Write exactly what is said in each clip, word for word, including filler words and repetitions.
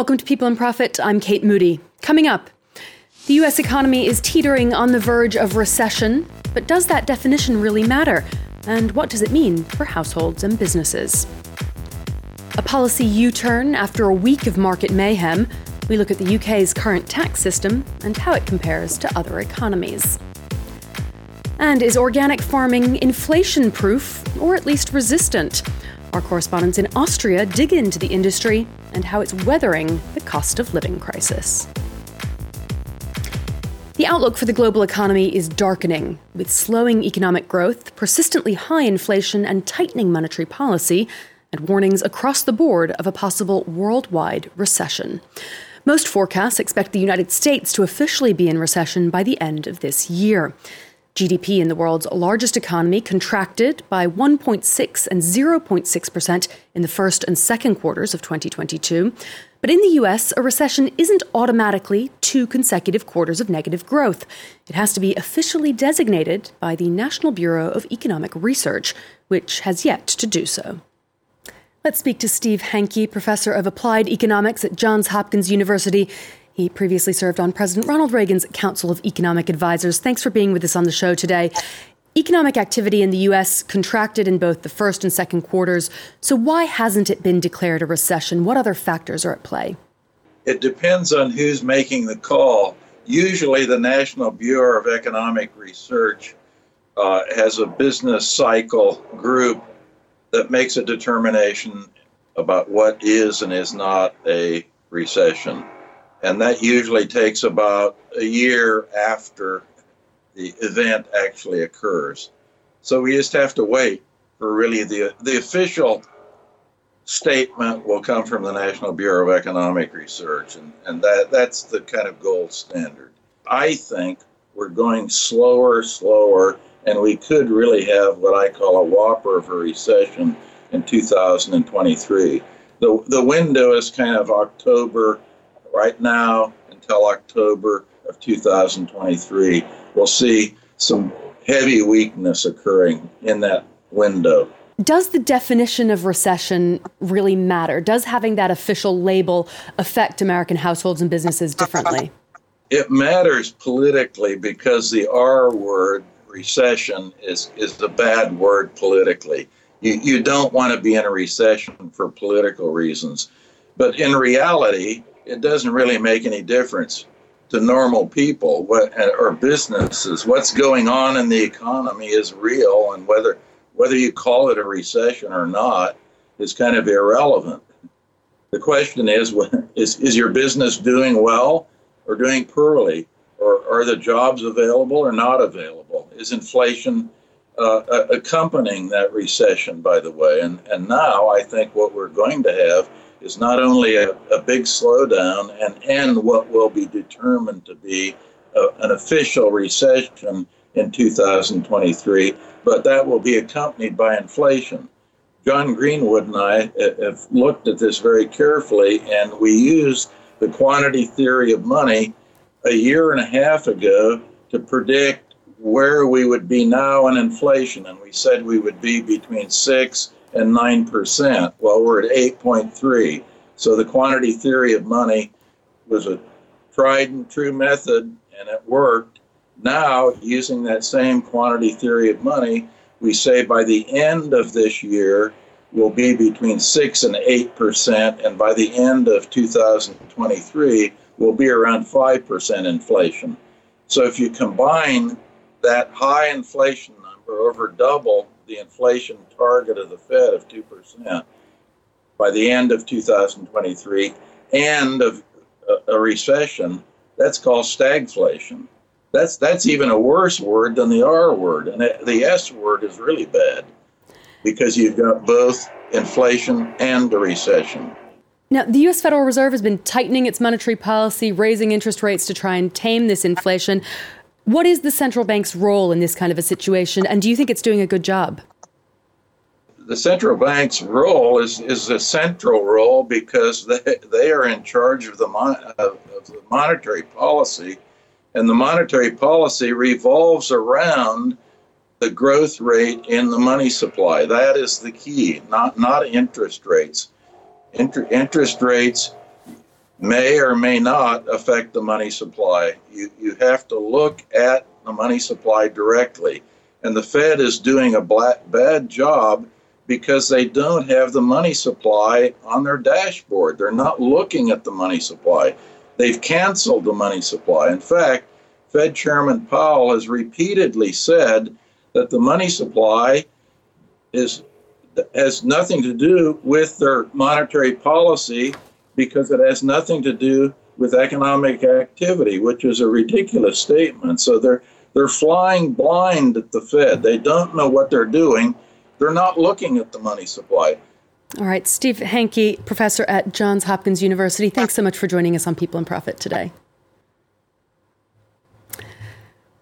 Welcome to People and Profit. I'm Kate Moody. Coming up, the U S economy is teetering on the verge of recession, but does that definition really matter? And what does it mean for households and businesses? A policy U-turn after a week of market mayhem. We look at the U K's current tax system and how it compares to other economies. And is organic farming inflation-proof, or at least resistant? Our correspondents in Austria dig into the industry and how it's weathering the cost of living crisis. The outlook for the global economy is darkening, with slowing economic growth, persistently high inflation and tightening monetary policy, and warnings across the board of a possible worldwide recession. Most forecasts expect the United States to officially be in recession by the end of this year. G D P in the world's largest economy contracted by one point six and zero point six percent in the first and second quarters of twenty twenty-two. But in the U S, a recession isn't automatically two consecutive quarters of negative growth. It has to be officially designated by the National Bureau of Economic Research, which has yet to do so. Let's speak to Steve Hanke, professor of applied economics at Johns Hopkins University. He previously served on President Ronald Reagan's Council of Economic Advisors. Thanks for being with us on the show today. Economic activity in the U S contracted in both the first and second quarters. So why hasn't it been declared a recession? What other factors are at play? It depends on who's making the call. Usually the National Bureau of Economic Research uh, has a business cycle group that makes a determination about what is and is not a recession. And that usually takes about a year after the event actually occurs. So we just have to wait for really the the official statement will come from the National Bureau of Economic Research. And, and that, that's the kind of gold standard. I think we're going slower, slower, and we could really have what I call a whopper of a recession in two thousand twenty-three. The, the window is kind of October right now until October of two thousand twenty-three. We'll see some heavy weakness occurring in that window. Does the definition of recession really matter? Does having that official label affect American households and businesses differently? It matters politically because the R word, recession, is, is a bad word politically. You, you don't want to be in a recession for political reasons. But in reality, it doesn't really make any difference to normal people what, or businesses. What's going on in the economy is real, and whether whether you call it a recession or not is kind of irrelevant. The question is, is, is your business doing well or doing poorly? Or are the jobs available or not available? Is inflation uh, accompanying that recession, by the way? And, and now I think what we're going to have is not only a, a big slowdown and end what will be determined to be a, an official recession in two thousand twenty-three, but that will be accompanied by inflation. John Greenwood and I have looked at this very carefully, and we used the quantity theory of money a year and a half ago to predict where we would be now in inflation, and we said we would be between six and nine percent. Well, we're at eight point three. So the quantity theory of money was a tried and true method, and it worked. Now, using that same quantity theory of money, we say by the end of this year, we'll be between six and eight percent, and by the end of two thousand twenty-three, we'll be around five percent inflation. So if you combine that high inflation number over double the inflation target of the Fed of two percent by the end of two thousand twenty-three and of a, a recession, that's called stagflation. That's that's even a worse word than the R word. And the S word is really bad because you've got both inflation and a recession. Now, the U S Federal Reserve has been tightening its monetary policy, raising interest rates to try and tame this inflation. What is the central bank's role in this kind of a situation, and do you think it's doing a good job? The central bank's role is, is a central role because they, they are in charge of the, mon- of the monetary policy, and the monetary policy revolves around the growth rate in the money supply. That is the key, not, not interest rates. Inter- interest rates may or may not affect the money supply. You you have to look at the money supply directly. And the Fed is doing a black, bad job because they don't have the money supply on their dashboard. They're not looking at the money supply. They've canceled the money supply. In fact, Fed Chairman Powell has repeatedly said that the money supply is has nothing to do with their monetary policy because it has nothing to do with economic activity, which is a ridiculous statement. So they're they're flying blind at the Fed. They don't know what they're doing. They're not looking at the money supply. All right, Steve Hanke, professor at Johns Hopkins University, thanks so much for joining us on People and Profit today.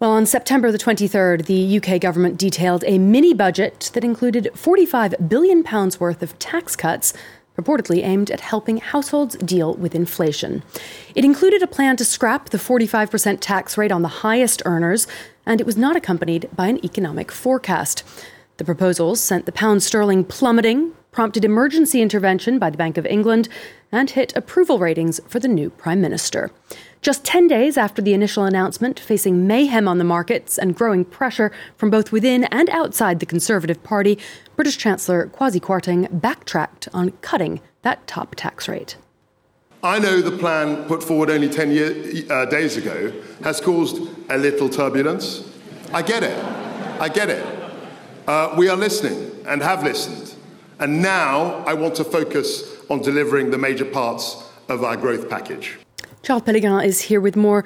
Well, on September the twenty-third, the U K government detailed a mini-budget that included forty-five billion pounds worth of tax cuts, purportedly aimed at helping households deal with inflation. It included a plan to scrap the forty-five percent tax rate on the highest earners, and it was not accompanied by an economic forecast. The proposals sent the pound sterling plummeting, prompted emergency intervention by the Bank of England, and hit approval ratings for the new Prime Minister. Just ten days after the initial announcement, facing mayhem on the markets and growing pressure from both within and outside the Conservative Party, British Chancellor Kwasi Kwarteng backtracked on cutting that top tax rate. I know the plan put forward only ten year, uh, days ago has caused a little turbulence. I get it. I get it. Uh, we are listening and have listened. And now I want to focus on delivering the major parts of our growth package. Charles Pellegrin is here with more.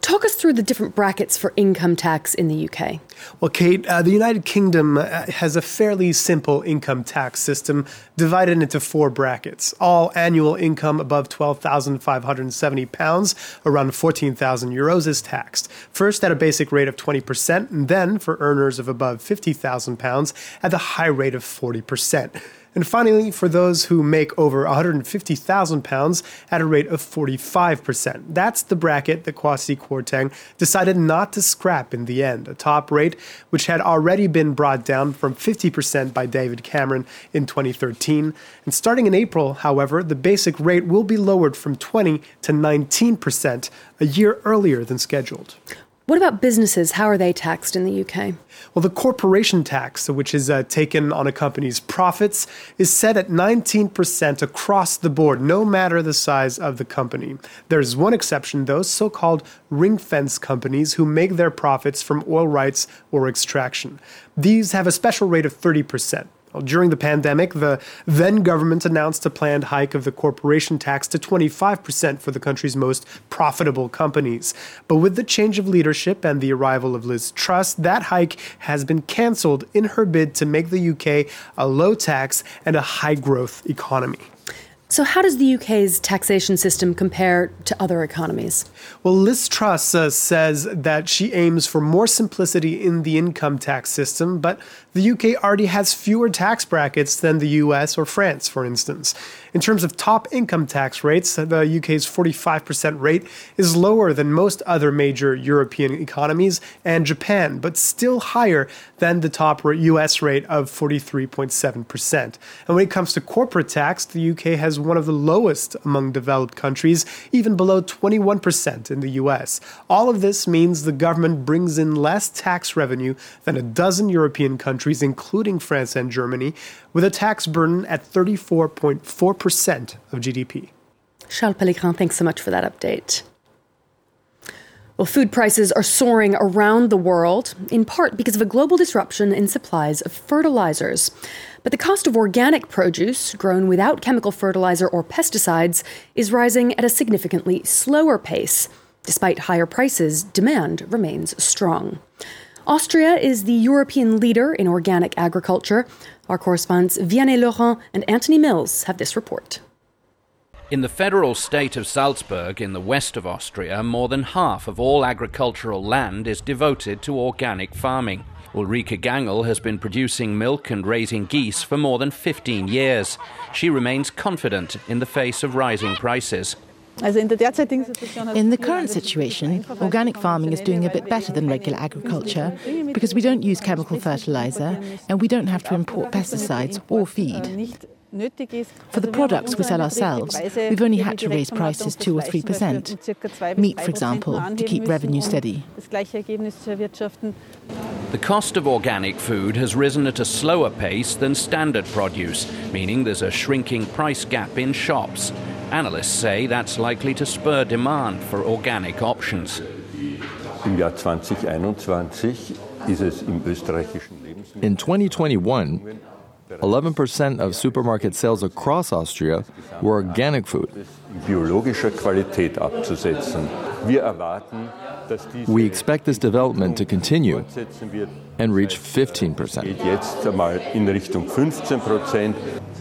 Talk us through the different brackets for income tax in the U K. Well, Kate, uh, the United Kingdom uh, has a fairly simple income tax system divided into four brackets. All annual income above twelve thousand five hundred seventy pounds, around fourteen thousand euros, is taxed. First at a basic rate of twenty percent, and then for earners of above fifty thousand pounds at the high rate of forty percent. And finally, for those who make over one hundred fifty thousand pounds at a rate of forty-five percent. That's the bracket that Kwasi Kwarteng decided not to scrap in the end, a top rate which had already been brought down from fifty percent by David Cameron in twenty thirteen. And starting in April, however, the basic rate will be lowered from twenty to nineteen percent, a year earlier than scheduled. What about businesses? How are they taxed in the U K? Well, the corporation tax, which is uh, taken on a company's profits, is set at nineteen percent across the board, no matter the size of the company. There's one exception, though, so-called ring-fence companies who make their profits from oil rights or extraction. These have a special rate of thirty percent. During the pandemic, the then-government announced a planned hike of the corporation tax to twenty-five percent for the country's most profitable companies. But with the change of leadership and the arrival of Liz Truss, that hike has been cancelled in her bid to make the U K a low-tax and a high-growth economy. So how does the U K's taxation system compare to other economies? Well, Liz Truss uh, says that she aims for more simplicity in the income tax system, but the U K already has fewer tax brackets than the U S or France, for instance. In terms of top income tax rates, the U K's forty-five percent rate is lower than most other major European economies and Japan, but still higher than the top U S rate of forty-three point seven percent. And when it comes to corporate tax, the U K has one of the lowest among developed countries, even below twenty-one percent in the U S. All of this means the government brings in less tax revenue than a dozen European countries, including France and Germany, with a tax burden at thirty-four point four percent of G D P. Charles Pellegrin, thanks so much for that update. Well, food prices are soaring around the world, in part because of a global disruption in supplies of fertilizers. But the cost of organic produce, grown without chemical fertilizer or pesticides, is rising at a significantly slower pace. Despite higher prices, demand remains strong. Austria is the European leader in organic agriculture. Our correspondents Vianney Laurent and Anthony Mills have this report. In the federal state of Salzburg, in the west of Austria, more than half of all agricultural land is devoted to organic farming. Ulrike Gangl has been producing milk and raising geese for more than fifteen years. She remains confident in the face of rising prices. In the current situation, organic farming is doing a bit better than regular agriculture because we don't use chemical fertilizer and we don't have to import pesticides or feed. For the products we sell ourselves, we've only had to raise prices two or three percent. Meat, for example, to keep revenue steady. The cost of organic food has risen at a slower pace than standard produce, meaning there's a shrinking price gap in shops. Analysts say that's likely to spur demand for organic options. In twenty twenty-one, eleven percent of supermarket sales across Austria were organic food. We expect this development to continue and reach fifteen percent.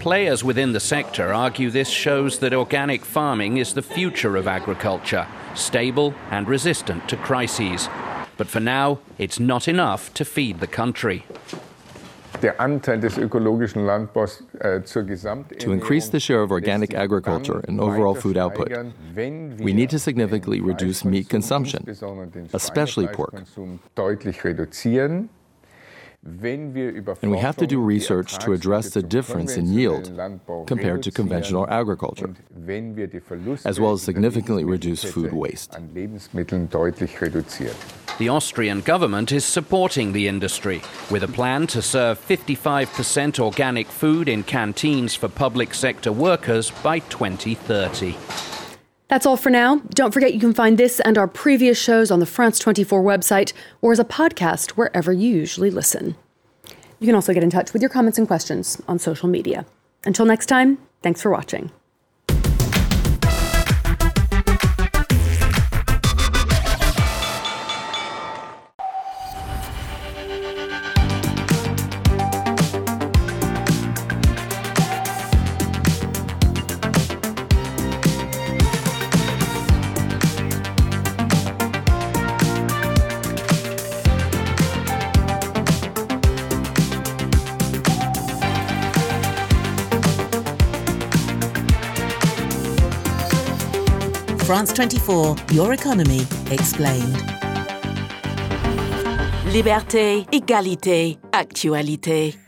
Players within the sector argue this shows that organic farming is the future of agriculture, stable and resistant to crises. But for now, it's not enough to feed the country. To increase the share of organic agriculture in overall food output, we need to significantly reduce meat consumption, especially pork. And we have to do research to address the difference in yield compared to conventional agriculture, as well as significantly reduce food waste. The Austrian government is supporting the industry with a plan to serve fifty-five percent organic food in canteens for public sector workers by twenty thirty. That's all for now. Don't forget you can find this and our previous shows on the France twenty-four website or as a podcast wherever you usually listen. You can also get in touch with your comments and questions on social media. Until next time, thanks for watching. France twenty-four, Your Economy Explained. Liberté, égalité, actualité.